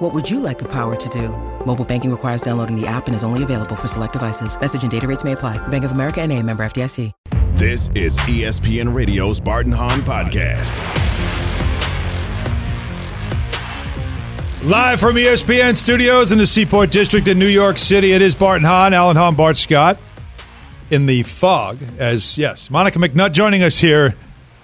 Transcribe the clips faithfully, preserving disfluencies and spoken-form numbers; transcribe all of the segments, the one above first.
What would you like the power to do? Mobile banking requires downloading the app and is only available for select devices. Message and data rates may apply. Bank of America N A, member F D I C. This is E S P N Radio's Barton Hahn Podcast. Live from E S P N Studios in the Seaport District in New York City, it is Barton Hahn, Alan Hahn, Bart Scott in the fog. As, yes, Monica McNutt joining us here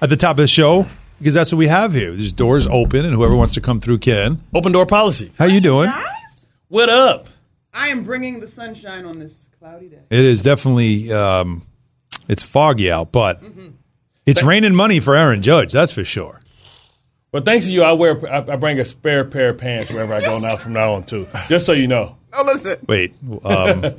at the top of the show because that's what we have here. There's doors open and whoever wants to come through can. Open door policy. How you doing? Hi, guys. What up? I am bringing the sunshine on this cloudy day. It is definitely, um, it's foggy out, but mm-hmm. it's Thank- raining money for Aaron Judge, that's for sure. But thanks to you, I wear I bring a spare pair of pants wherever I go now from now on too. Just so you know. No, listen. Wait, um, no,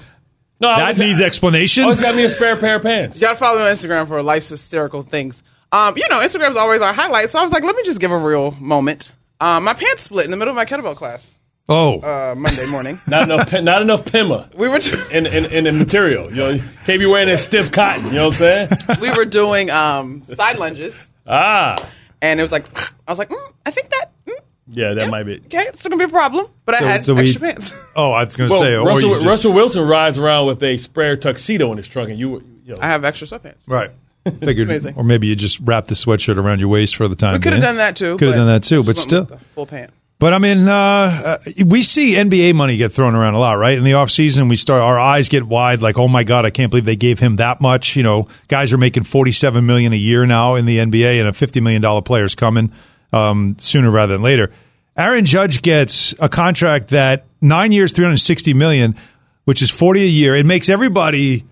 that was, needs explanation. Always got me a spare pair of pants. Y'all follow me on Instagram for life's hysterical things. Um, you know, Instagram's always our highlight, so I was like, let me just give a real moment. Um, my pants split in the middle of my kettlebell class. Oh, uh, Monday morning. Not enough. Not enough Pima. We were do- in, in in the material. You know, you can't be wearing that stiff cotton. You know what I'm saying? We were doing um, side lunges. Ah. And it was like, I was like, mm, I think that. Mm, yeah, that yeah, might be. Okay, it's going to be a problem. But so, I had so extra we, pants. Oh, I was going to well, say. Or Russell, or just, Russell Wilson rides around with a spare tuxedo in his trunk. And you, you know. I have extra sweatpants. Right. Figured. Amazing. Or maybe you just wrap the sweatshirt around your waist for the time. We could have done that too. Could have done that too, but still. Full pants. But, I mean, uh, we see N B A money get thrown around a lot, right? In the offseason, we start, our eyes get wide, like, oh, my God, I can't believe they gave him that much. You know, guys are making forty-seven million dollars a year now in the N B A, and a fifty million dollars player is coming um, sooner rather than later. Aaron Judge gets a contract that nine years, three hundred sixty million dollars, which is forty a year. It makes everybody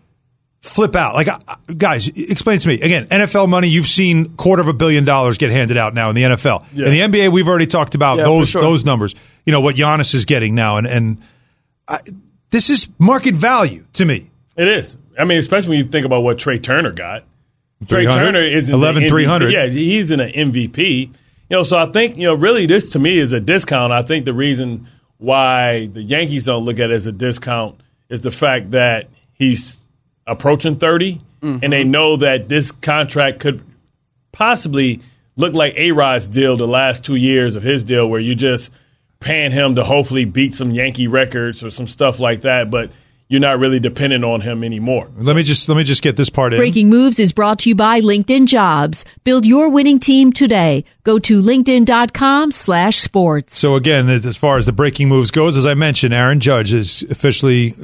flip out. Like, guys, explain to me. Again, N F L money, you've seen quarter of a billion dollars get handed out now in the N F L. Yeah. In the N B A, we've already talked about yeah, those sure. those numbers. You know, what Giannis is getting now. And, and I, this is market value to me. It is. I mean, especially when you think about what Trea Turner got. Trea Turner is in eleven three hundred. Yeah, he's in an M V P. You know, so I think, you know, really this to me is a discount. I think the reason why the Yankees don't look at it as a discount is the fact that he's approaching thirty, mm-hmm. and they know that this contract could possibly look like A-Rod's deal the last two years of his deal where you're just paying him to hopefully beat some Yankee records or some stuff like that, but you're not really dependent on him anymore. Let me just let me just get this part in. Breaking Moves is brought to you by LinkedIn Jobs. Build your winning team today. Go to linkedin.com slash sports. So again, as far as the Breaking Moves goes, as I mentioned, Aaron Judge is officially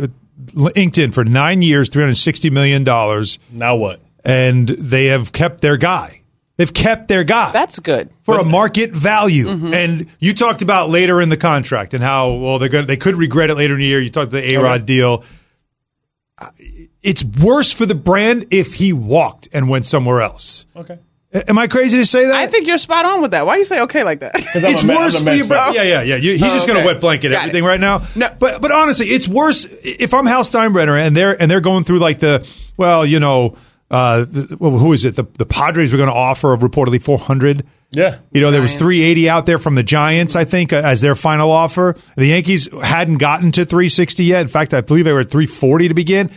inked in for nine years, three hundred sixty million dollars. Now what? And they have kept their guy. They've kept their guy. That's good. For but, a market value. Mm-hmm. And you talked about later in the contract and how, well, they're gonna, they could regret it later in the year. You talked about the A-Rod okay. deal. It's worse for the brand if he walked and went somewhere else. Okay. Am I crazy to say that? I think you're spot on with that. Why do you say okay like that? It's man, worse for you, bro. Yeah, yeah, yeah. You, he's oh, just okay. going to wet blanket Got everything it. Right now. No. But but honestly, it's worse if I'm Hal Steinbrenner and they're and they're going through like the well, you know, uh, who is it? The the Padres were going to offer reportedly four hundred. Yeah. You know, there was three eighty out there from the Giants, I think, as their final offer. The Yankees hadn't gotten to three sixty yet. In fact, I believe they were at three forty to begin.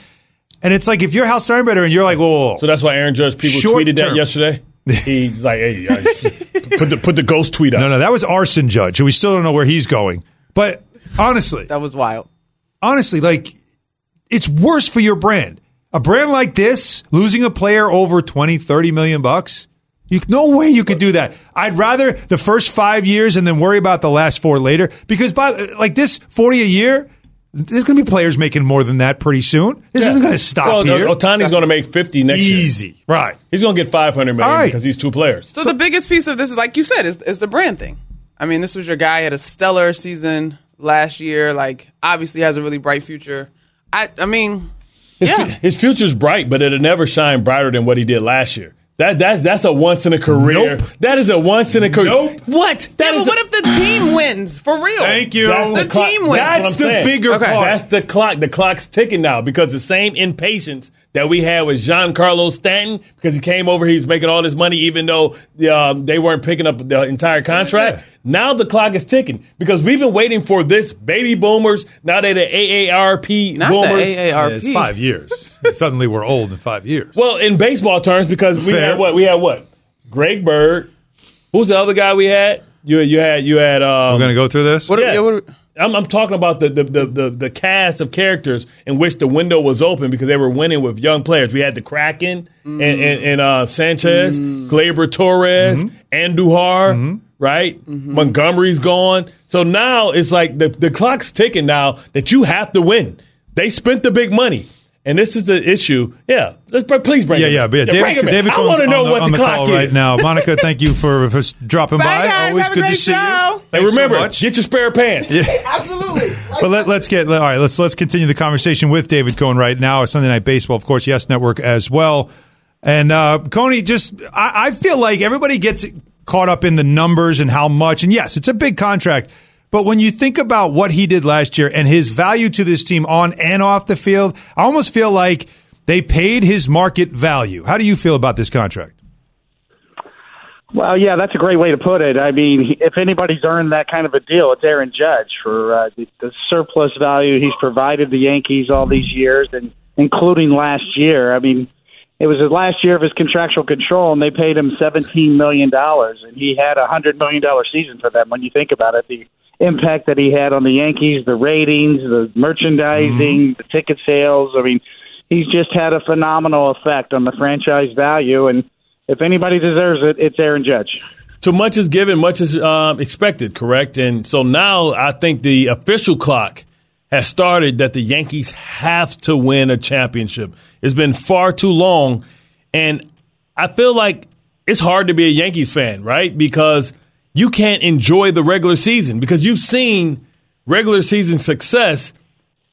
And it's like if you're Hal Steinbrenner and you're like, "Whoa." So that's why Aaron Judge people tweeted term. That yesterday. He's like, hey, put the put the ghost tweet up. No, no, that was Arson Judge. We still don't know where he's going. But honestly. That was wild. Honestly, like, it's worse for your brand. A brand like this, losing a player over twenty, thirty million bucks, you, no way you could do that. I'd rather the first five years and then worry about the last four later. Because by like this, forty a year, there's going to be players making more than that pretty soon. This yeah. isn't going to stop well, here. Otani's going to make fifty next Easy. Year. Easy. Right. He's going to get five hundred million dollars right. because he's two players. So, so the biggest piece of this is, like you said, is, is the brand thing. I mean, this was your guy. Had a stellar season last year. Like, obviously has a really bright future. I I mean, his, yeah. His future's bright, but it'll never shine brighter than what he did last year. That that's that's a once in a career. Nope. That is a once in a career. Nope. What? That yeah, is. But what a- if the team wins for real? Thank you. That's the, the clock. Team wins. That's, that's the bigger okay. part. That's the clock. The clock's ticking now because the same impatience that we had with Giancarlo Stanton because he came over, he was making all this money even though uh, they weren't picking up the entire contract. Yeah. Now the clock is ticking because we've been waiting for this baby boomers. Now they're the A A R P Not boomers. Not the A A R P. Yeah, it's five years. Suddenly we're old in five years. Well, in baseball terms, because we Fair. had what? We had what? Greg Bird. Who's the other guy we had? You you had you had. Um, we're gonna go through this. What? Yeah. Are, yeah what are, I'm, I'm talking about the the, the the the cast of characters in which the window was open because they were winning with young players. We had the Kraken mm. and and, and uh, Sanchez, mm. Gleyber Torres, mm-hmm. Andujar. Mm-hmm. Right? Mm-hmm. Montgomery's gone. So now it's like the the clock's ticking now that you have to win. They spent the big money. And this is the issue. Yeah, let's please bring yeah, it. Yeah, yeah, yeah. David, David I want to know the, what the, the clock is right now. Monica, thank you for, for dropping Bye by. Guys, always have good a great to see show. You. And remember, so get your spare pants. Yeah. Absolutely. Like but let, let's get all right. Let's let's continue the conversation with David Cone right now. It's Sunday Night Baseball, of course, Yes Network as well. And uh, Coney, just I, I feel like everybody gets caught up in the numbers and how much. And yes, it's a big contract. But when you think about what he did last year and his value to this team on and off the field, I almost feel like they paid his market value. How do you feel about this contract? Well, yeah, that's a great way to put it. I mean, if anybody's earned that kind of a deal, it's Aaron Judge for uh, the, the surplus value he's provided the Yankees all these years, and including last year. I mean, it was his last year of his contractual control, and they paid him seventeen million dollars, and he had a one hundred million dollars season for them. When you think about it, the impact that he had on the Yankees, the ratings, the merchandising, mm-hmm. the ticket sales, I mean, he's just had a phenomenal effect on the franchise value, and if anybody deserves it, it's Aaron Judge. So much is given, much is uh, expected, correct? And so now I think the official clock has started that the Yankees have to win a championship. It's been far too long, and I feel like it's hard to be a Yankees fan, right? Because you can't enjoy the regular season because you've seen regular season success,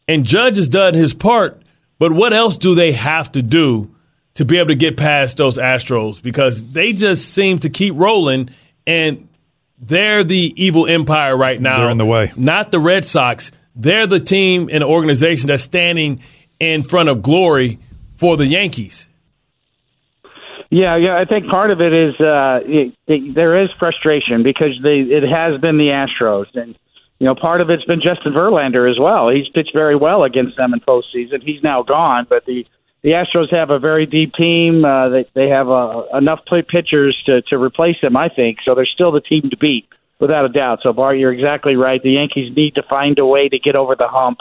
and Judge has done his part, but what else do they have to do to be able to get past those Astros? Because they just seem to keep rolling, and they're the evil empire right now. They're in the way. Not the Red Sox. They're the team and organization that's standing in front of glory for the Yankees. Yeah, yeah. I think part of it is uh, it, it, there is frustration because they, it has been the Astros, and you know part of it's been Justin Verlander as well. He's pitched very well against them in postseason. He's now gone, but the, the Astros have a very deep team. Uh, they they have uh, enough play pitchers to to replace them, I think. So they're still the team to beat. Without a doubt. So, Bart, you're exactly right. The Yankees need to find a way to get over the hump.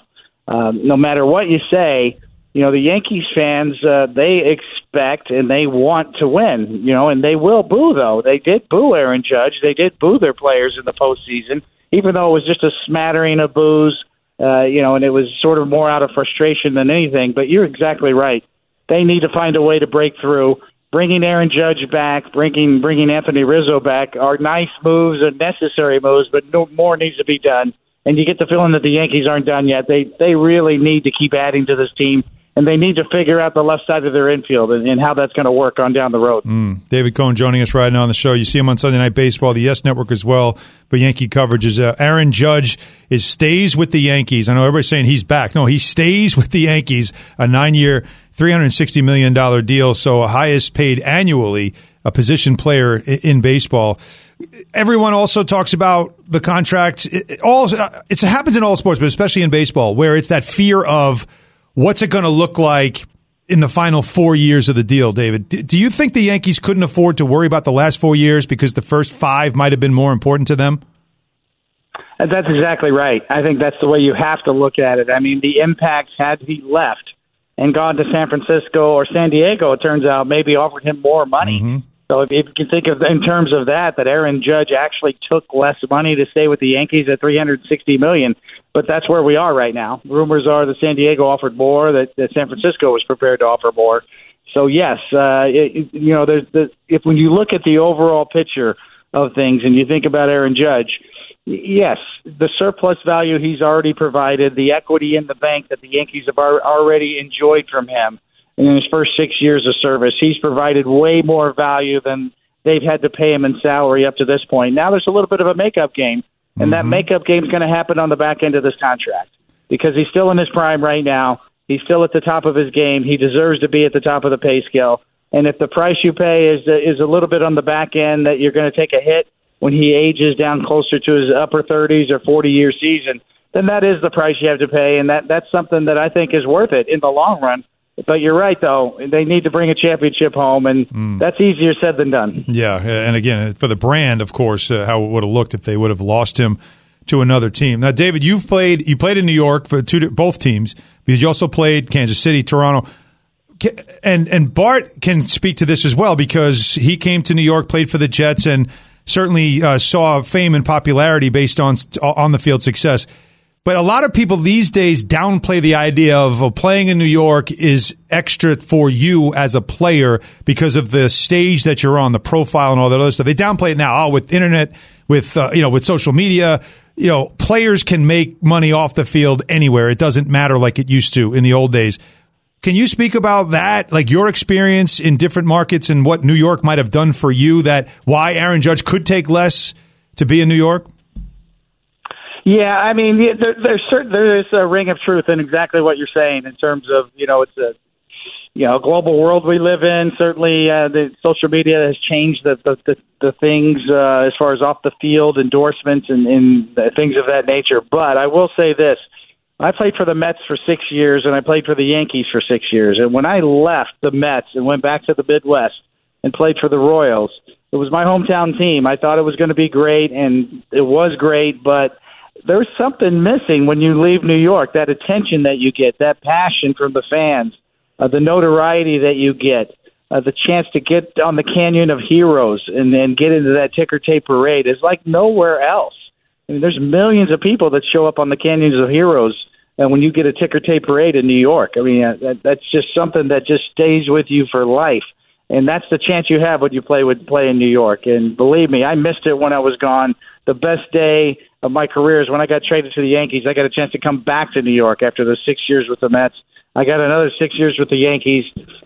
Um, no matter what you say, you know, the Yankees fans, uh, they expect and they want to win, you know, and they will boo, though. They did boo Aaron Judge. They did boo their players in the postseason, even though it was just a smattering of boos, uh, you know, and it was sort of more out of frustration than anything. But you're exactly right. They need to find a way to break through. Bringing Aaron Judge back, bringing bringing Anthony Rizzo back are nice moves and necessary moves, but no more needs to be done. And you get the feeling that the Yankees aren't done yet. They they really need to keep adding to this team, and they need to figure out the left side of their infield and, and how that's going to work on down the road. Mm. David Cone joining us right now on the show. You see him on Sunday Night Baseball, the Yes Network as well, but Yankee coverage is uh, Aaron Judge is stays with the Yankees. I know everybody's saying he's back. No, he stays with the Yankees, a nine-year three hundred sixty million dollars deal, so highest paid annually, a position player in baseball. Everyone also talks about the contracts. It, it, all, it happens in all sports, but especially in baseball, where it's that fear of what's it going to look like in the final four years of the deal, David? D- do you think the Yankees couldn't afford to worry about the last four years because the first five might have been more important to them? That's exactly right. I think that's the way you have to look at it. I mean, the impact had he left and gone to San Francisco or San Diego, it turns out, maybe offered him more money. Mm-hmm. So if, if you can think of in terms of that, that Aaron Judge actually took less money to stay with the Yankees at three hundred sixty million dollars. But that's where we are right now. Rumors are that San Diego offered more, that, that San Francisco was prepared to offer more. So, yes, uh, it, you know, there's the, if when you look at the overall picture of things and you think about Aaron Judge, yes, the surplus value he's already provided, the equity in the bank that the Yankees have ar- already enjoyed from him, And in his first six years of service, he's provided way more value than they've had to pay him in salary up to this point. Now there's a little bit of a makeup game, and mm-hmm. that makeup game is going to happen on the back end of this contract because he's still in his prime right now. He's still at the top of his game. He deserves to be at the top of the pay scale. And if the price you pay is is a little bit on the back end that you're going to take a hit when he ages down closer to his upper thirties or forty-year season, then that is the price you have to pay, and that that's something that I think is worth it in the long run. But you're right, though. They need to bring a championship home, and mm. that's easier said than done. Yeah, and again, for the brand, of course, uh, how it would have looked if they would have lost him to another team. Now, David, you've played you played in New York for two both teams, but you also played Kansas City, Toronto. And, and Bart can speak to this as well because he came to New York, played for the Jets, and certainly uh, saw fame and popularity based on on the field success. But a lot of people these days downplay the idea of uh, playing in New York is extra for you as a player because of the stage that you're on, the profile, and all that other stuff. They downplay it now. Oh, with internet, with uh, you know, with social media, you know, players can make money off the field anywhere. It doesn't matter like it used to in the old days. Can you speak about that, like your experience in different markets and what New York might have done for you? That why Aaron Judge could take less to be in New York. Yeah, I mean, there, there's certain, there's a ring of truth in exactly what you're saying in terms of, you know, it's a you know global world we live in. Certainly, uh, the social media has changed the the, the, the things uh, as far as off the field endorsements and, and things of that nature. But I will say this: I played for the Mets for six years, and I played for the Yankees for six years. And when I left the Mets and went back to the Midwest and played for the Royals, it was my hometown team. I thought it was going to be great, and it was great, but there's something missing when you leave New York, that attention that you get, that passion from the fans, uh, the notoriety that you get, uh, the chance to get on the Canyon of Heroes and, and get into that ticker tape parade is like nowhere else. I mean, there's millions of people that show up on the Canyons of Heroes and when you get a ticker tape parade in New York. I mean, uh, that, that's just something that just stays with you for life. And that's the chance you have when you play with play in New York. And believe me, I missed it when I was gone. The best day of my career is when I got traded to the Yankees. I got a chance to come back to New York after the six years with the Mets. I got another six years with the Yankees.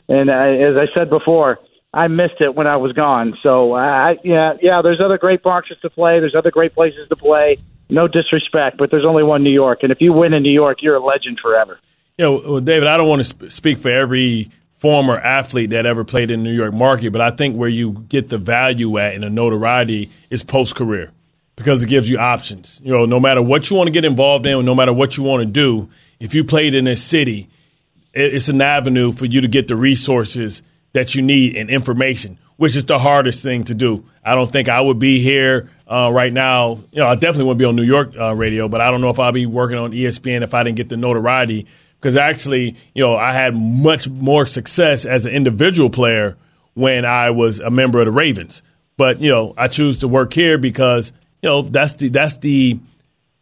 And I, as I said before, I missed it when I was gone. So, I, yeah, yeah, there's other great boxes to play. There's other great places to play. No disrespect, but there's only one New York. And if you win in New York, you're a legend forever. You know, well, David, I don't want to sp- speak for every – former athlete that ever played in the New York market, but I think where you get the value at and the notoriety is post-career because it gives you options. You know, no matter what you want to get involved in, no matter what you want to do, if you played in this city, it's an avenue for you to get the resources that you need and information, which is the hardest thing to do. I don't think I would be here uh, right now. You know, I definitely wouldn't be on New York uh, radio, but I don't know if I'd be working on E S P N if I didn't get the notoriety. Because actually, you know, I had much more success as an individual player when I was a member of the Ravens. But, you know, I choose to work here because, you know, that's the that's the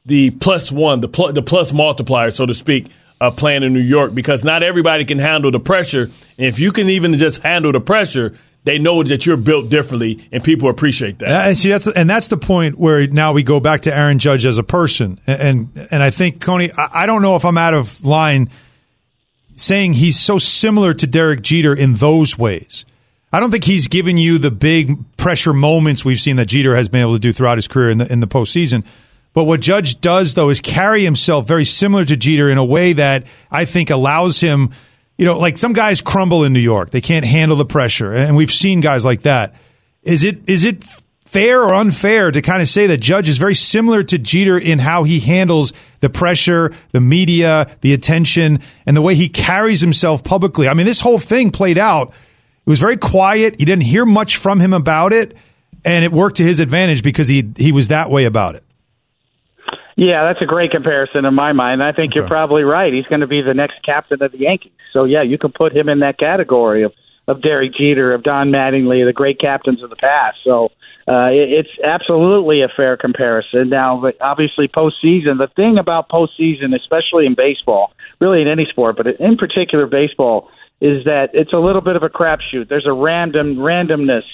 the plus one, the, pl- the plus multiplier, so to speak, of playing in New York. Because not everybody can handle the pressure. And if you can even just handle the pressure, they know that you're built differently, and people appreciate that. And see, that's and that's the point where now we go back to Aaron Judge as a person, and and I think Coney, I don't know if I'm out of line saying he's so similar to Derek Jeter in those ways. I don't think he's given you the big pressure moments we've seen that Jeter has been able to do throughout his career in the in the postseason. But what Judge does though is carry himself very similar to Jeter in a way that I think allows him. You know, like some guys crumble in New York. They can't handle the pressure, and we've seen guys like that. Is it is it fair or unfair to kind of say that Judge is very similar to Jeter in how he handles the pressure, the media, the attention, and the way he carries himself publicly? I mean, this whole thing played out. It was very quiet. You didn't hear much from him about it, and it worked to his advantage because he he was that way about it. Yeah, that's a great comparison in my mind. I think okay. You're probably right. He's going to be the next captain of the Yankees. So, yeah, you can put him in that category of, of Derek Jeter, of Don Mattingly, the great captains of the past. So uh, it, it's absolutely a fair comparison. Now, but obviously, postseason, the thing about postseason, especially in baseball, really in any sport, but in particular baseball, is that it's a little bit of a crapshoot. There's a random randomness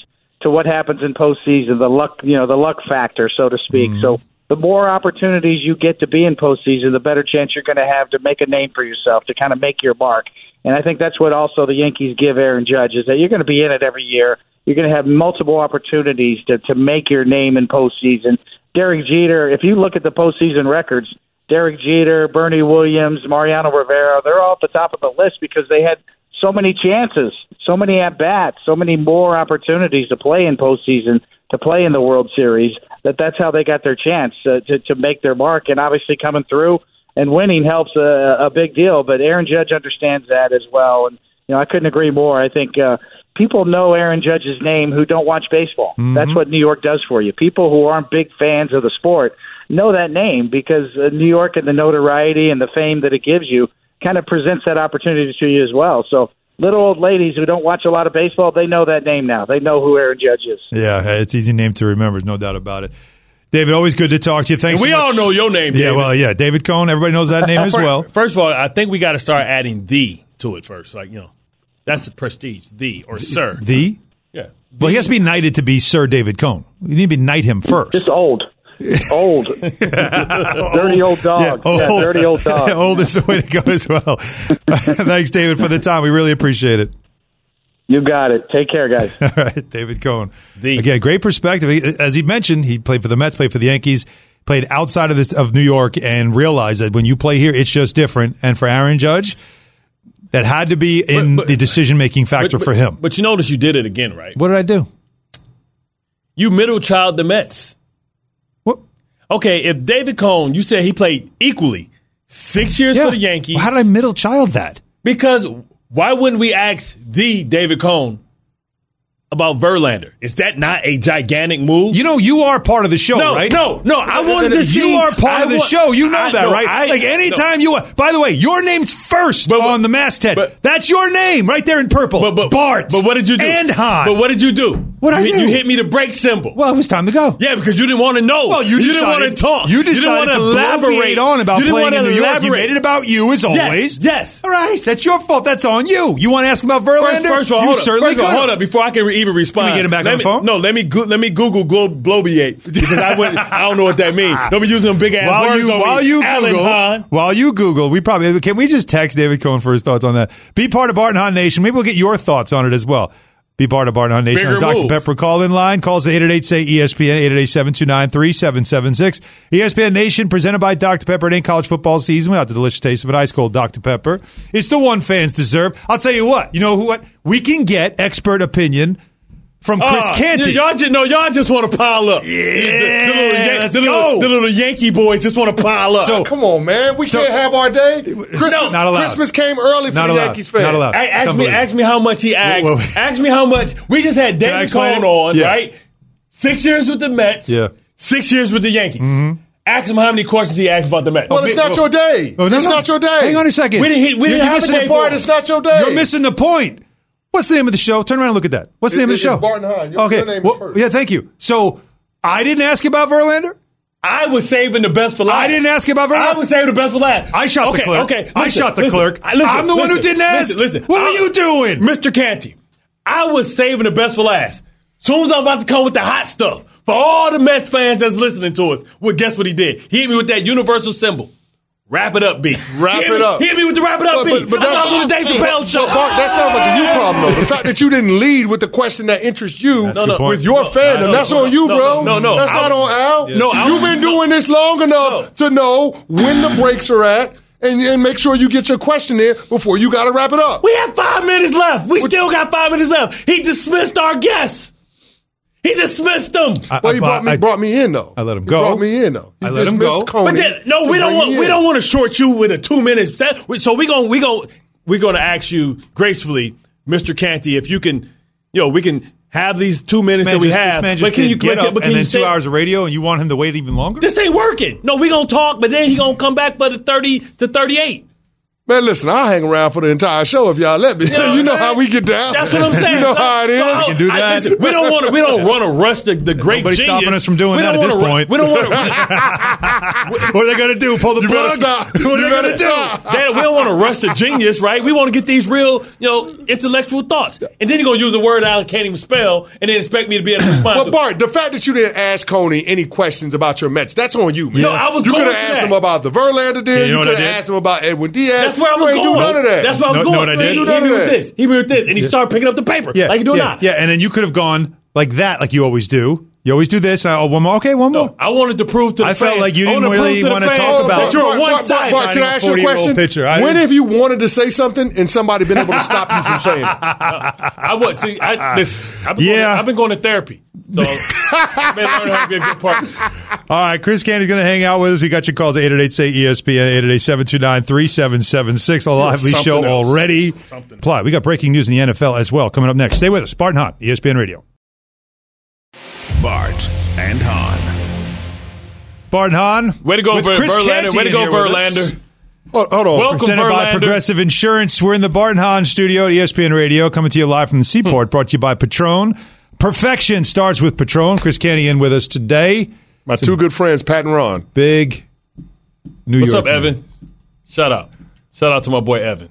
to what happens in postseason, the luck, you know, the luck factor, so to speak. Mm-hmm. So the more opportunities you get to be in postseason, the better chance you're going to have to make a name for yourself, to kind of make your mark. And I think that's what also the Yankees give Aaron Judge, is that you're going to be in it every year. You're going to have multiple opportunities to, to make your name in postseason. Derek Jeter, if you look at the postseason records, Derek Jeter, Bernie Williams, Mariano Rivera, they're all at the top of the list because they had so many chances, so many at-bats, so many more opportunities to play in postseason, to play in the World Series, that that's how they got their chance uh, to, to make their mark. And obviously coming through and winning helps a, a big deal, but Aaron Judge understands that as well. And, you know, I couldn't agree more. I think uh, people know Aaron Judge's name who don't watch baseball. Mm-hmm. That's what New York does for you. People who aren't big fans of the sport know that name because uh, New York and the notoriety and the fame that it gives you kind of presents that opportunity to you as well. So little old ladies who don't watch a lot of baseball, they know that name now. They know who Aaron Judge is. Yeah, it's an easy name to remember, no doubt about it. David, always good to talk to you. Thanks. And we so all know your name, David. Yeah, well, yeah, David Cone. Everybody knows that name as well. First of all, I think we got to start adding the to it first. Like, you know, that's the prestige, the or the, sir. The? Yeah. Well, he has to be knighted to be Sir David Cone. You need to be knight him first. Just old. Old. Dirty old dog. Yeah, yeah, old. Dirty old dog. Old is the way to go as well. Thanks, David, for the time. We really appreciate it. You got it. Take care, guys. All right, David Cone. The- Again, great perspective. As he mentioned, he played for the Mets, played for the Yankees, played outside of, this, of New York, and realized that when you play here, it's just different. And for Aaron Judge, that had to be in but, but, the decision-making factor but, but, for him. But you notice you did it again, right? What did I do? You middle child the Mets. What? Okay, if David Cone, you said he played equally six years yeah. for the Yankees. Well, how did I middle child that? Because – why wouldn't we ask the David Cone about Verlander? Is that not a gigantic move? You know, you are part of the show, no, right? No, no, no. I wanted to see. You are part I of the want, show. You know I, that, no, right? I, like, anytime no. you want. By the way, your name's first but, but, on the masthead. But, That's your name right there in purple. But, but, Bart. But what did you do? And Hahn. But what did you do? What I you, do? You hit me the break symbol. Well, it was time to go. Yeah, because you didn't want to know. Well, you, you decided, didn't want to talk. You decided you didn't want to, to elaborate on about playing in New York. You made it about you, as always. Yes, yes. All right. That's your fault. That's on you. You want to ask about Verlander? First, first of all, hold you up. First of all, hold up. Before I can even respond. Can we get him back let on me, the phone? No, let me go, let me Google glo- blobiate because I went, I don't know what that means. Don't be using them big-ass while words you, on while me. You Alan Google, Hahn. While you Google, we probably, can we just text David Cohen for his thoughts on that? Be part of Barton Hahn Nation. Maybe we'll get your thoughts on it as well. Be part of Barton Hahn Nation. Bigger Doctor Move. Pepper call in line. Calls at eight eight eight, say E S P N, eight eight eight, seven two nine, three seven seven six. E S P N Nation, presented by Doctor Pepper. It ain't college football season without the delicious taste of an ice-cold Doctor Pepper. It's the one fans deserve. I'll tell you what. You know who? What? We can get expert opinion from Chris uh, Canty. Y'all just, no, y'all just want to pile up. Yeah, the, the, little, Yan- let's the, little, go. the little Yankee boys just want to pile up. So, come on, man. We so, can't have our day. Christmas, no, Christmas came early not for allowed. the Yankees fans. Not allowed. I, ask, me, ask me how much he asked. Whoa, whoa. Ask me how much. We just had David Cone on, yeah. right? Six years with the Mets. Yeah. Six years with the Yankees. Mm-hmm. Ask him how many questions he asked about the Mets. Well, it's not well, your day. Well, it's no, not your day. Hang on a second. We didn't, hit, we didn't have a day. Part, it's not your day. You're missing the point. What's the name of the show? Turn around and look at that. What's the it, name of the show? Barton Hahn. Your, okay. your name well, is first. Yeah, thank you. So I didn't ask about Verlander? I was saving the best for last. I didn't ask about Verlander? I was saving the best for last. I shot okay, the clerk. Okay, listen, I shot the listen, clerk. I, listen, I'm the listen, one who didn't ask. Listen, listen, what I, are you doing? Mister Canty, I was saving the best for last. Soon as I was about to come with the hot stuff, for all the Mets fans that's listening to us, well, guess what he did? He hit me with that universal symbol. Wrap it up, B. Wrap it up. Hit me with the wrap it up, B. But, but, but I was on the Dave Chappelle show. But Bart, that sounds like a you problem, though. The fact that you didn't lead with the question that interests you no, no, with your no, fandom, no, that's no, on you, no, bro. No, no, no. That's I, not on Al. Yeah. No, I, You've been doing this long enough no. to know when the breaks are at. And, and make sure you get your question in before you got to wrap it up. We have five minutes left. We Which, still got five minutes left. He dismissed our guests. He dismissed them. I, well, he I, brought, me, I, brought me in though. I let him go. He brought me in though. He I let him go. But then, no, we don't want we don't want to short you with a two minute set. So we going we going we're going to ask you gracefully, Mister Canty, if you can, you know, we can have these two minutes that we just, have. But can you get up, but can and you then stay? Two hours of radio, and you want him to wait even longer? This ain't working. No, we gonna talk, but then he gonna come back for the thirty to thirty eight. Man, listen, I'll hang around for the entire show if y'all let me. You know, you know how we get down. That's what I'm saying. You know so, how it is. So we can do that. I, listen, we don't want to. We don't want to rush the, the great Nobody's genius. Stopping us from doing we that at this point. We don't want to. What are they going to do? Pull the you plug? Stop. What are they going to do? They, we don't want to rush the genius, right? We want to get these real, you know, intellectual thoughts. And then you're going to use a word I can't even spell, and then expect me to be able to respond. Well, to Bart, it. The fact that you didn't ask Coney any questions about your Mets, that's on you, man. Yeah. No, I was. You could have asked that. him about the Verlander deal. Yeah, you you know could have asked him about Edwin Diaz. That's where I was you ain't going. Do none of that. That's where I was no, going. No, he, he, he be with this. He be with this, and he yeah. started picking up the paper. Yeah, like you do yeah, not. Yeah, and then you could have gone like that, like you always do. You always do this. And I, oh, one more. Okay, one more. No, I wanted to prove to the I fans. I felt like you didn't really want to talk about that. Can I ask you a question? Pitcher. When have you wanted to say something and somebody been able to stop you from saying it? I was. See, I, listen, I've been, yeah. going, I've been going to therapy. So I may learn how to be a good partner. All right, Chris Canty's going to hang out with us. We got your calls at eight eight eight, say E S P N, eight eight eight, seven two nine, three seven seven six. A lively show else. already. Something. Ply. We got breaking news in the N F L as well coming up next. Stay with us. Barton Hahn, E S P N Radio. Bart and Hahn. Barton Hahn. Way to go, Ver- Chris Verlander. Way to go, Verlander. Hold, hold on. Welcome, Presented Verlander. by Progressive Insurance. We're in the Barton Hahn studio at E S P N Radio, coming to you live from the Seaport, brought to you by Patron. Perfection starts with Patron. Chris Canty in with us today. My Some two good friends, Pat and Ron. Big New What's York. What's up, man? Evan? Shout out. Shout out to my boy, Evan.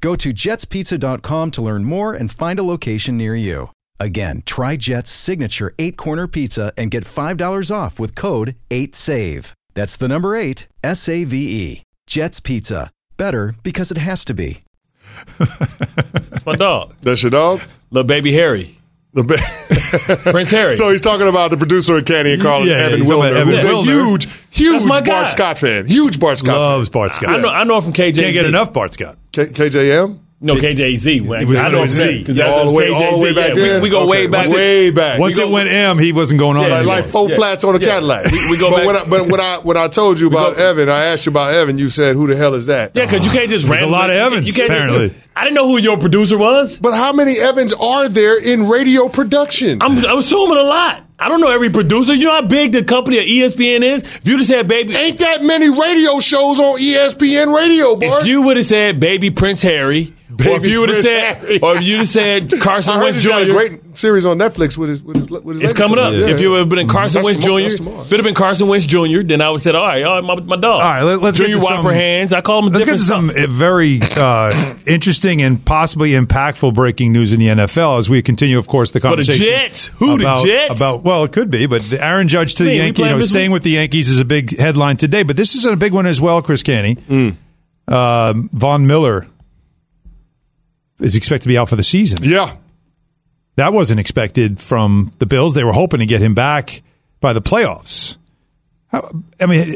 Go to jets pizza dot com to learn more and find a location near you. Again, try Jet's signature eight-corner pizza and get five dollars off with code eight save. That's the number eight, S A V E. Jet's Pizza. Better because it has to be. That's my dog. That's your dog? Little baby Harry. The ba- Prince Harry. So he's talking about the producer of Candy and Carlin, yeah, Evan Wilner, Evan who's Wilner. a huge, huge Bart guy. Scott fan. Huge Bart Scott Loves fan. Bart Scott. I know, I know him from K J Z. Can't get enough Bart Scott. K- KJM? No, K J Z. It was, I know Z. All, all the way, all the way back yeah. then? We, we go okay. way back. Way back. Once go, it went M, he wasn't going on. Yeah, like, like four yeah. flats on a yeah. Cadillac. We, we go but back. When I, but when I, when I told you about go, Evan, I asked you about Evan, you said, who the hell is that? Yeah, because you can't just randomly. There's a lot of Evans, apparently. I didn't know who your producer was. But how many Evans are there in radio production? I'm, I'm assuming a lot. I don't know every producer. You know how big the company of E S P N is? If you would have said baby. Ain't that many radio shows on E S P N radio, Bart. If you would have said baby Prince Harry. Baby or if you would have said, or if you said Carson Wentz Junior Got a great series on Netflix with his, with his, with his it's coming up. Yeah. If you would have been in Carson Wentz Junior, if it would have been Carson Wentz Junior, then I would have said, all right, all right, my, my dog. All right, let, let's Junior get to Whopper hands. I call him. Let's get to some very uh, interesting and possibly impactful breaking news in the N F L as we continue, of course, the conversation. But the Jets, who about, the Jets? About well, it could be, but the Aaron Judge to Man, the Yankees, you know, staying week? with the Yankees is a big headline today. But this is a big one as well, Chris Canty. Mm. Uh, Von Miller. Is expected to be out for the season. Yeah. That wasn't expected from the Bills. They were hoping to get him back by the playoffs. How, I mean,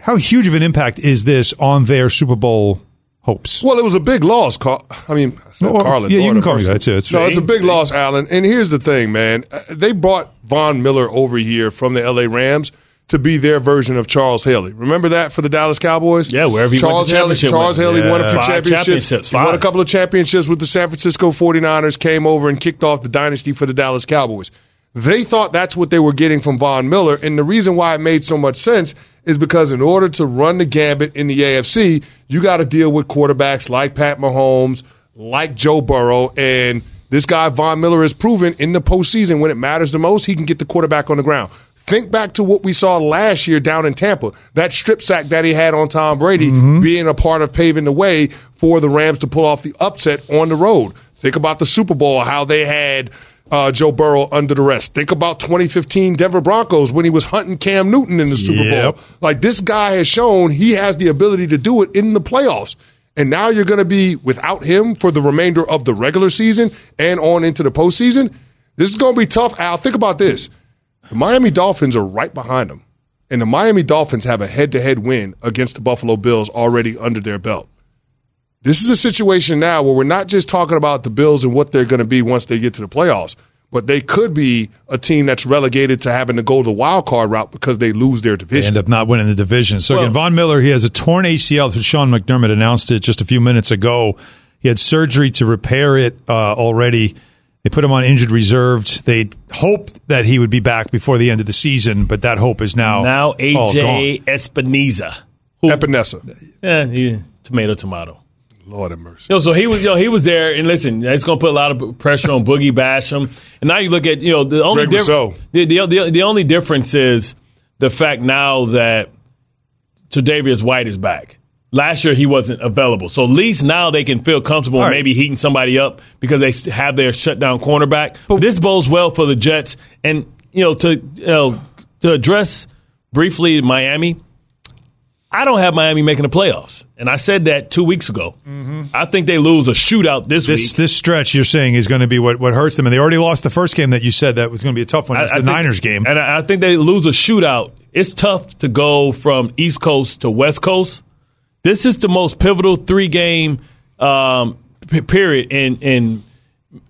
how huge of an impact is this on their Super Bowl hopes? Well, it was a big loss, Carl. I mean, I said well, Carlin. Yeah, you can call me that, too. It's no, it's a big loss, Alan. And here's the thing, man. They brought Von Miller over here from the L A Rams to be their version of Charles Haley. Remember that for the Dallas Cowboys? Yeah, wherever he Charles went to championship Haley, Charles Haley yeah. won a few Five championships. championships. He won a couple of championships with the San Francisco forty-niners, came over and kicked off the dynasty for the Dallas Cowboys. They thought that's what they were getting from Von Miller, and the reason why it made so much sense is because in order to run the gambit in the A F C, you got to deal with quarterbacks like Pat Mahomes, like Joe Burrow, and this guy Von Miller has proven in the postseason when it matters the most, he can get the quarterback on the ground. Think back to what we saw last year down in Tampa, that strip sack that he had on Tom Brady mm-hmm. being a part of paving the way for the Rams to pull off the upset on the road. Think about the Super Bowl, how they had uh, Joe Burrow under the rest. Think about twenty fifteen Denver Broncos when he was hunting Cam Newton in the Super yep. Bowl. Like this guy has shown he has the ability to do it in the playoffs. And now you're going to be without him for the remainder of the regular season and on into the postseason. This is going to be tough, Al. Think about this. The Miami Dolphins are right behind them, and the Miami Dolphins have a head-to-head win against the Buffalo Bills already under their belt. This is a situation now where we're not just talking about the Bills and what they're going to be once they get to the playoffs, but they could be a team that's relegated to having to go the wild card route because they lose their division. They end up not winning the division. So, well, again, Von Miller, he has a torn A C L. Sean McDermott announced it just a few minutes ago. He had surgery to repair it uh, already. They put him on injured reserved. They hoped that he would be back before the end of the season, but that hope is now Now A J Espinosa. Epinesa. Yeah, he, tomato, tomato. Lord have mercy. Yo, so he was, yo, he was there, and listen, it's going to put a lot of pressure on Boogie Basham. And now you look at, you know, the only difference, the, the, the, the only difference is the fact now that Tre'Davious White is back. Last year he wasn't available, so at least now they can feel comfortable right. maybe heating somebody up because they have their shutdown cornerback. But this bodes well for the Jets, and you know, to you know, to address briefly Miami. I don't have Miami making the playoffs, and I said that two weeks ago. Mm-hmm. I think they lose a shootout this, this week. This stretch you're saying is going to be what, what hurts them, and they already lost the first game that you said that was going to be a tough one. That's I, I the think, Niners game. And I, I think they lose a shootout. It's tough to go from East Coast to West Coast. This is the most pivotal three-game um, period in in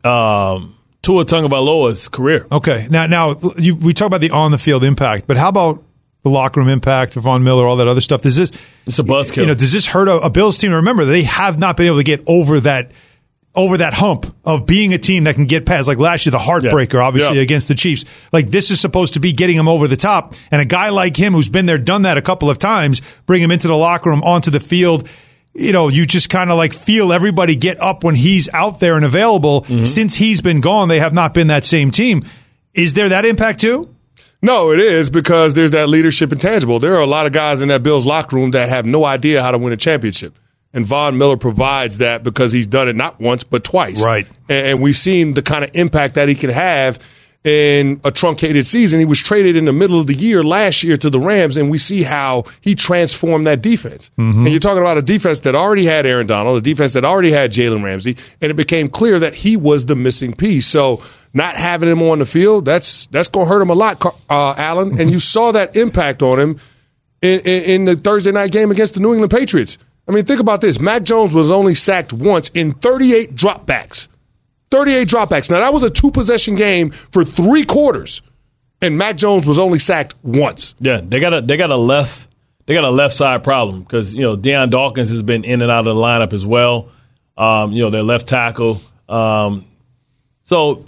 um, Tua Tagovailoa's career. Okay. Now, now you, we talk about the on-the-field impact, but how about the locker room impact, Von Miller, all that other stuff? Does this it's a buzzkill. You know, does this hurt a, a Bills team? Remember, they have not been able to get over that over that hump of being a team that can get past. Like last year, the heartbreaker, yeah. obviously, yeah. against the Chiefs. Like this is supposed to be getting them over the top. And a guy like him who's been there, done that a couple of times, bring him into the locker room, onto the field. You know, you just kind of like feel everybody get up when he's out there and available. Mm-hmm. Since he's been gone, they have not been that same team. Is there that impact too? No, it is because there's that leadership intangible. There are a lot of guys in that Bills locker room that have no idea how to win a championship. And Von Miller provides that because he's done it not once but twice. Right. And we've seen the kind of impact that he can have in a truncated season. He was traded in the middle of the year last year to the Rams, and we see how he transformed that defense. Mm-hmm. And you're talking about a defense that already had Aaron Donald, a defense that already had Jalen Ramsey, and it became clear that he was the missing piece. So not having him on the field, that's that's going to hurt him a lot, uh, Alan. And you saw that impact on him in, in, in the Thursday night game against the New England Patriots. I mean, think about this. Mac Jones was only sacked once in thirty-eight dropbacks. thirty-eight dropbacks. Now, that was a two-possession game for three quarters, and Mac Jones was only sacked once. Yeah, they got a they got a left they got a left side problem because, you know, Deion Dawkins has been in and out of the lineup as well. Um, you know, their left tackle. Um, so.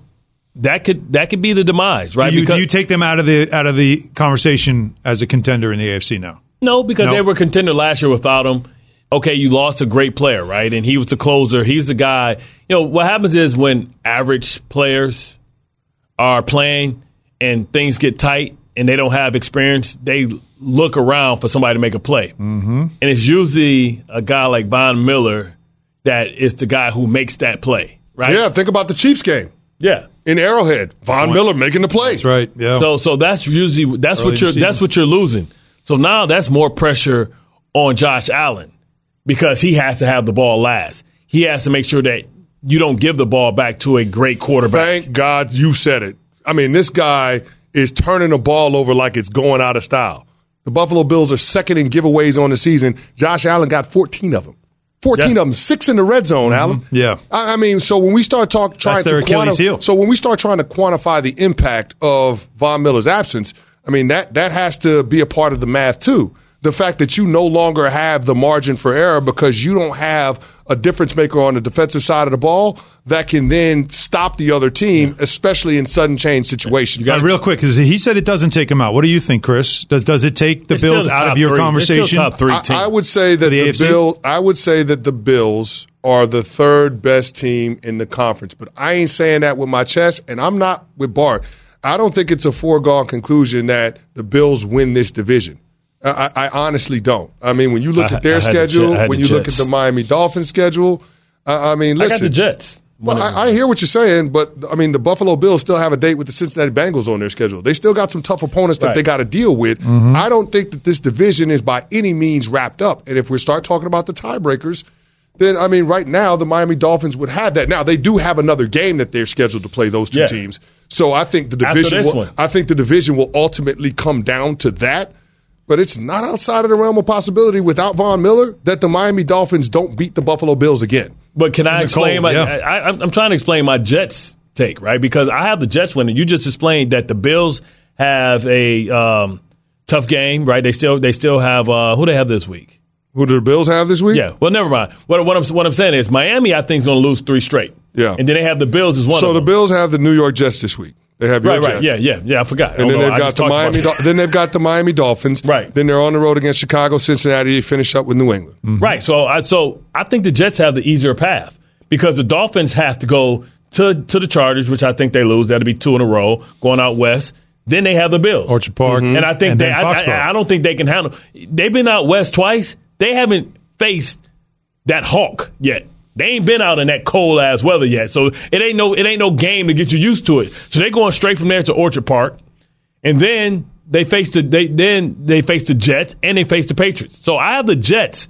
That could that could be the demise, right? Do you, because, do you take them out of the out of the conversation as a contender in the A F C now? No, because no. they were a contender last year without him. Okay, you lost a great player, right? And he was the closer. He's the guy. You know, what happens is when average players are playing and things get tight and they don't have experience, they look around for somebody to make a play. Mm-hmm. And it's usually a guy like Von Miller that is the guy who makes that play, right? Yeah, think about the Chiefs game. Yeah. In Arrowhead, Von Miller making the play. That's right. Yeah. So so that's usually that's Early what you're that's what you're losing. So now that's more pressure on Josh Allen because he has to have the ball last. He has to make sure that you don't give the ball back to a great quarterback. Thank God you said it. I mean, this guy is turning the ball over like it's going out of style. The Buffalo Bills are second in giveaways on the season. Josh Allen got fourteen of them. fourteen yeah. of them, six in the red zone, mm-hmm. Alan. Yeah. I, I mean, so when we start talk, trying to quantify, so when we start trying to quantify the impact of Von Miller's absence, I mean that that has to be a part of the math too. The fact that you no longer have the margin for error because you don't have a difference maker on the defensive side of the ball that can then stop the other team, yeah. especially in sudden change situations. You got real quick, because he said it doesn't take him out. What do you think, Chris? Does does it take the it's Bills out of your three. conversation? It's still top three team. I, I would say that the, the Bill. I would say that the Bills are the third best team in the conference, but I ain't saying that with my chest, and I'm not with Bart. I don't think it's a foregone conclusion that the Bills win this division. I, I honestly don't. I mean, when you look I, at their I schedule, the, when you look at the Miami Dolphins schedule, I, I mean, listen. I got the Jets. Well, I, I hear what you're saying, but, I mean, the Buffalo Bills still have a date with the Cincinnati Bengals on their schedule. They still got some tough opponents that right. they got to deal with. Mm-hmm. I don't think that this division is by any means wrapped up. And if we start talking about the tiebreakers, then, I mean, right now the Miami Dolphins would have that. Now, they do have another game that they're scheduled to play those two yeah. teams. So I think the division will, I think the division will ultimately come down to that. But it's not outside of the realm of possibility without Von Miller that the Miami Dolphins don't beat the Buffalo Bills again. But can I explain? Cold, yeah. I, I, I'm trying to explain my Jets take, right? Because I have the Jets winning. You just explained that the Bills have a um, tough game, right? They still they still have uh, who they have this week. Who do the Bills have this week? Yeah. Well, never mind. What, what I'm what I'm saying is Miami, I think, is going to lose three straight. Yeah. And then they have the Bills as one. So of the them. Bills have the New York Jets this week. They have right, your right, Jets. yeah, yeah, yeah. I forgot. And oh, then, no, they've I got the Miami Dol- then they've got the Miami Dolphins. Right. Then they're on the road against Chicago, Cincinnati. They finish up with New England. Mm-hmm. Right. So, I, so I think the Jets have the easier path because the Dolphins have to go to to the Chargers, which I think they lose. That'll be two in a row going out west. Then they have the Bills, Orchard Park, mm-hmm. and I think and they. I, I, I don't think they can handle. They've been out west twice. They haven't faced that hawk yet. They ain't been out in that cold ass weather yet, so it ain't no it ain't no game to get you used to it. So they're going straight from there to Orchard Park, and then they face the they then they face the Jets and they face the Patriots. So I have the Jets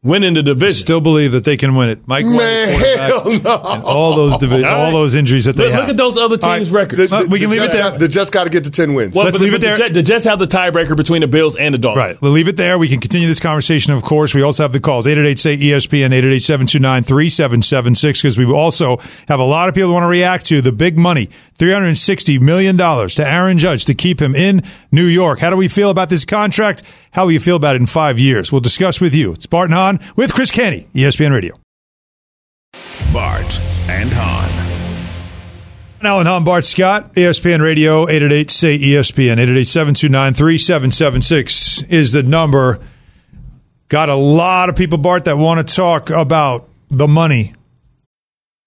winning the division. I still believe that they can win it, Mike. Man, hell no! And all those divi- all, right. all those injuries that they look, have. Look at those other teams' right. records. The, the, we can leave Jets it there. Got, the Jets got to get to ten wins. Well, let's leave the, it there. The Jets, the Jets have the tiebreaker between the Bills and the Dolphins. Right. We'll leave it there. We can continue this conversation. Of course, we also have the calls eight eight eight say E S P N eight eight eight seven two nine three seven seven six because we also have a lot of people who want to react to the big money three hundred sixty million dollars to Aaron Judge to keep him in New York. How do we feel about this contract? How will you feel about it in five years? We'll discuss with you. It's Barton Hahn with Chris Canty, E S P N Radio. Bart and Hahn. Alan Hahn, Bart Scott, E S P N Radio, eight eight eight say E S P N eight eight eight seven two nine three seven seven six is the number. Got a lot of people, Bart, that want to talk about the money.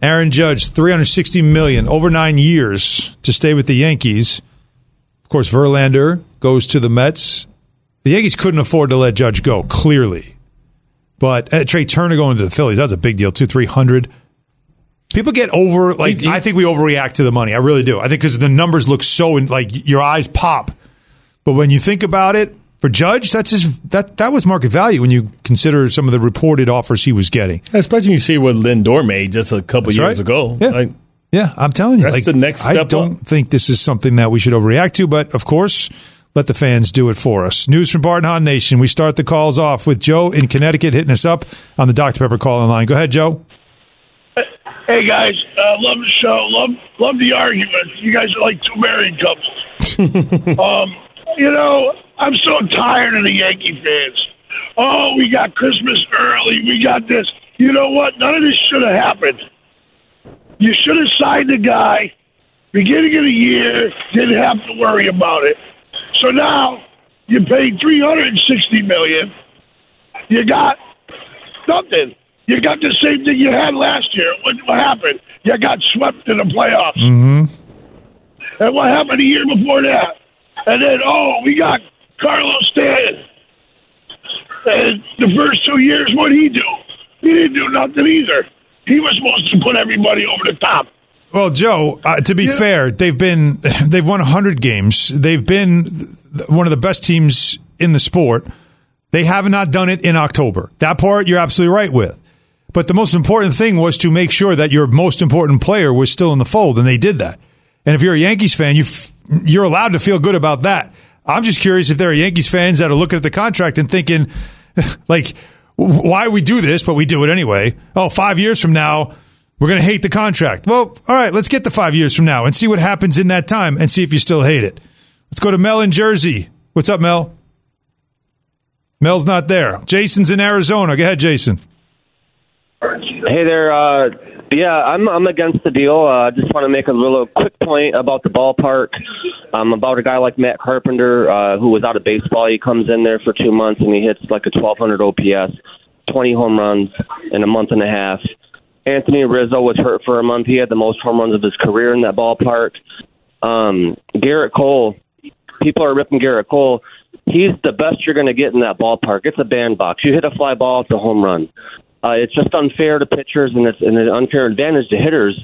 Aaron Judge, three hundred sixty million dollars over nine years to stay with the Yankees. Of course, Verlander goes to the Mets. The Yankees couldn't afford to let Judge go, clearly. But uh, Trea Turner going to the Phillies, that's a big deal, two hundred, three hundred. People get over, like, he, he, I think we overreact to the money. I really do. I think because the numbers look so, in, like, your eyes pop. But when you think about it, for Judge, that's his, that that was market value when you consider some of the reported offers he was getting. Especially when you see what Lindor made just a couple that's years right. ago. Yeah. Like, yeah, I'm telling you. That's like, the next step I don't up. think this is something that we should overreact to, but of course, let the fans do it for us. News from Barton Hahn Nation. We start the calls off with Joe in Connecticut hitting us up on the Doctor Pepper call online. Go ahead, Joe. Hey, guys. Uh, love the show. Love, love the argument. You guys are like two married couples. um, you know... I'm so tired of the Yankee fans. Oh, we got Christmas early. We got this. You know what? None of this should have happened. You should have signed the guy. Beginning of the year, didn't have to worry about it. So now you paid three hundred sixty million dollars. You got nothing. You got the same thing you had last year. What happened? You got swept in the playoffs. Mm-hmm. And what happened the year before that? And then, oh, we got Carlos Stanton. And the first two years, what did he do? He didn't do nothing either. He was supposed to put everybody over the top. Well, Joe, uh, to be yeah. fair, they've been they've won one hundred games. They've been one of the best teams in the sport. They have not done it in October. That part you're absolutely right with. But the most important thing was to make sure that your most important player was still in the fold, and they did that. And if you're a Yankees fan, you f- you're allowed to feel good about that. I'm just curious if there are Yankees fans that are looking at the contract and thinking, like, why we do this, but we do it anyway. Oh, five years from now, we're going to hate the contract. Well, all right, let's get to five years from now and see what happens in that time and see if you still hate it. Let's go to Mel in Jersey. What's up, Mel? Mel's not there. Jason's in Arizona. Go ahead, Jason. Hey there. Uh, yeah, I'm I'm against the deal. I uh, just want to make a little quick point about the ballpark, um, about a guy like Matt Carpenter, uh, who was out of baseball. He comes in there for two months, and he hits like a twelve hundred O P S, twenty home runs in a month and a half. Anthony Rizzo was hurt for a month. He had the most home runs of his career in that ballpark. Um, Garrett Cole, people are ripping Garrett Cole. He's the best you're going to get in that ballpark. It's a bandbox. You hit a fly ball, it's a home run. Uh, it's just unfair to pitchers, and it's an unfair advantage to hitters.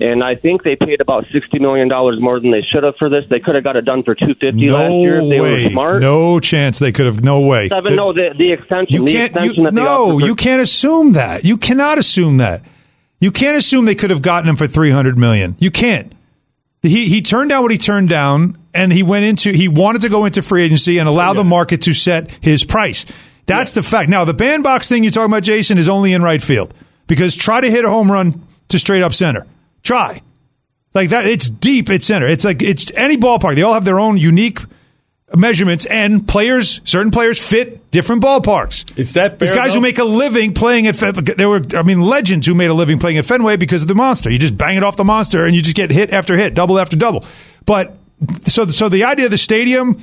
And I think they paid about sixty million dollars more than they should have for this. They could have got it done for two hundred fifty dollars no last year if they way. were smart. No chance they could have. No way. Seven, the, no, the, the extension. You can't, the extension you, that no, you can't assume that. You cannot assume that. You can't assume they could have gotten him for three hundred million dollars. You can't. He he turned down what he turned down, and he went into he wanted to go into free agency and allow yeah. the market to set his price. That's yeah. the fact. Now, the bandbox thing you're talking about, Jason, is only in right field, because try to hit a home run to straight up center. Try like that. It's deep at center. It's like it's any ballpark. They all have their own unique measurements, and players, certain players fit different ballparks. Is that fair? There's guys enough? who make a living playing at Fenway. There were, I mean, legends who made a living playing at Fenway because of the monster. You just bang it off the monster, and you just get hit after hit, double after double. But so, so the idea of the stadium,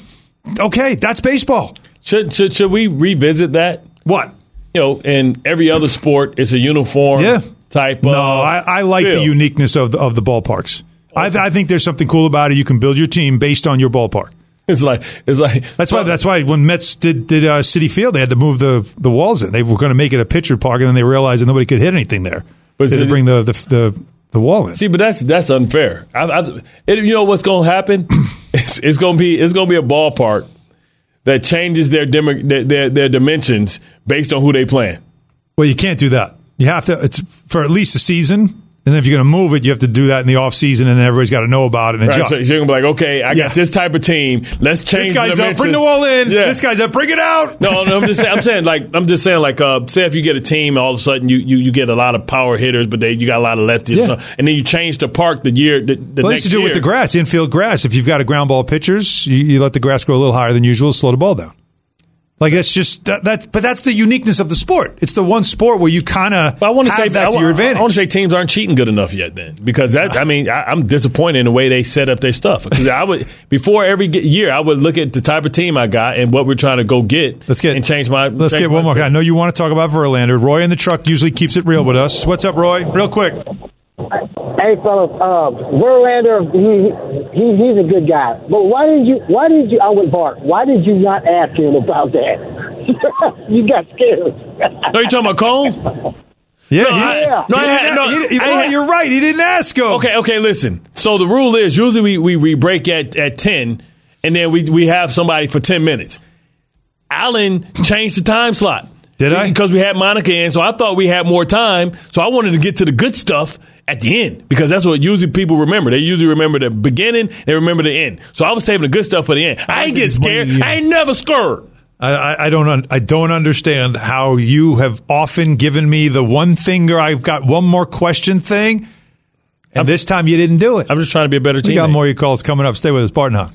okay, that's baseball. Should should, should we revisit that? What you know, in every other sport, it's a uniform. Yeah. Type no, of I, I like field. the uniqueness of the, of the ballparks. Okay. I, th- I think there's something cool about it. You can build your team based on your ballpark. It's like it's like that's why that's why when Mets did did uh, City Field, they had to move the, the walls in. They were going to make it a pitcher park, and then they realized that nobody could hit anything there. But they had to bring the, the the the wall in. See, but that's that's unfair. I, I, it, you know what's going to happen? it's it's going to be it's going to be a ballpark that changes their, demo, their their their dimensions based on who they playing. Well, you can't do that. You have to, it's for at least a season, and then if you're going to move it, you have to do that in the off season, and then everybody's got to know about it and adjust. Right, so you're going to be like, okay, I yeah. got this type of team. Let's change. This guy's up, bring the wall in. Yeah. This guy's up, bring it out. No, no, I'm just saying, I'm saying like, I'm just saying like, uh, say if you get a team, all of a sudden you you, you get a lot of power hitters, but they you got a lot of lefties, yeah. and, and then you change the park the year. The, the well, next to do year. With the grass, infield grass. If you've got a ground ball pitchers, you, you let the grass grow a little higher than usual, slow the ball down. Like that's just that, that's but that's the uniqueness of the sport. It's the one sport where you kind of have say, that I, to your advantage. I, I want to say teams aren't cheating good enough yet, then, because that I mean I, I'm disappointed in the way they set up their stuff. Because I would before every year I would look at the type of team I got and what we're trying to go get. Let's get and change my. Let's change get one more guy. I know you want to talk about Verlander. Roy in the truck usually keeps it real with us. What's up, Roy? Real quick. Hey fellas, uh, Verlander, he, he he's a good guy. But why did you? Why did you? I went Bart. Why did you not ask him about that? You got scared. No, you talking about Cone? Yeah, no, he, yeah. I, no, he I, didn't, no he, he, I, you're right. He didn't ask him. Okay, okay. Listen. So the rule is usually we we, we break at, at ten, and then we we have somebody for ten minutes. Alan changed the time slot. Did I? Because we had Monica in, so I thought we had more time. So I wanted to get to the good stuff at the end, because that's what usually people remember. They usually remember the beginning. They remember the end. So I was saving the good stuff for the end. I ain't get scared. I ain't never scared. I, I, I don't. Un- I don't understand how you have often given me the one finger. I've got one more question thing, and I'm, this time you didn't do it. I'm just trying to be a better team. We got more of your calls coming up. Stay with us, Barton Hahn.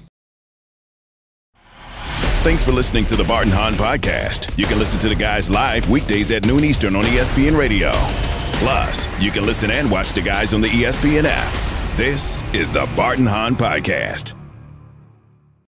Thanks for listening to the Barton Hahn Podcast. You can listen to the guys live weekdays at noon Eastern on E S P N Radio. Plus, you can listen and watch the guys on the E S P N app. This is the Barton Hahn Podcast.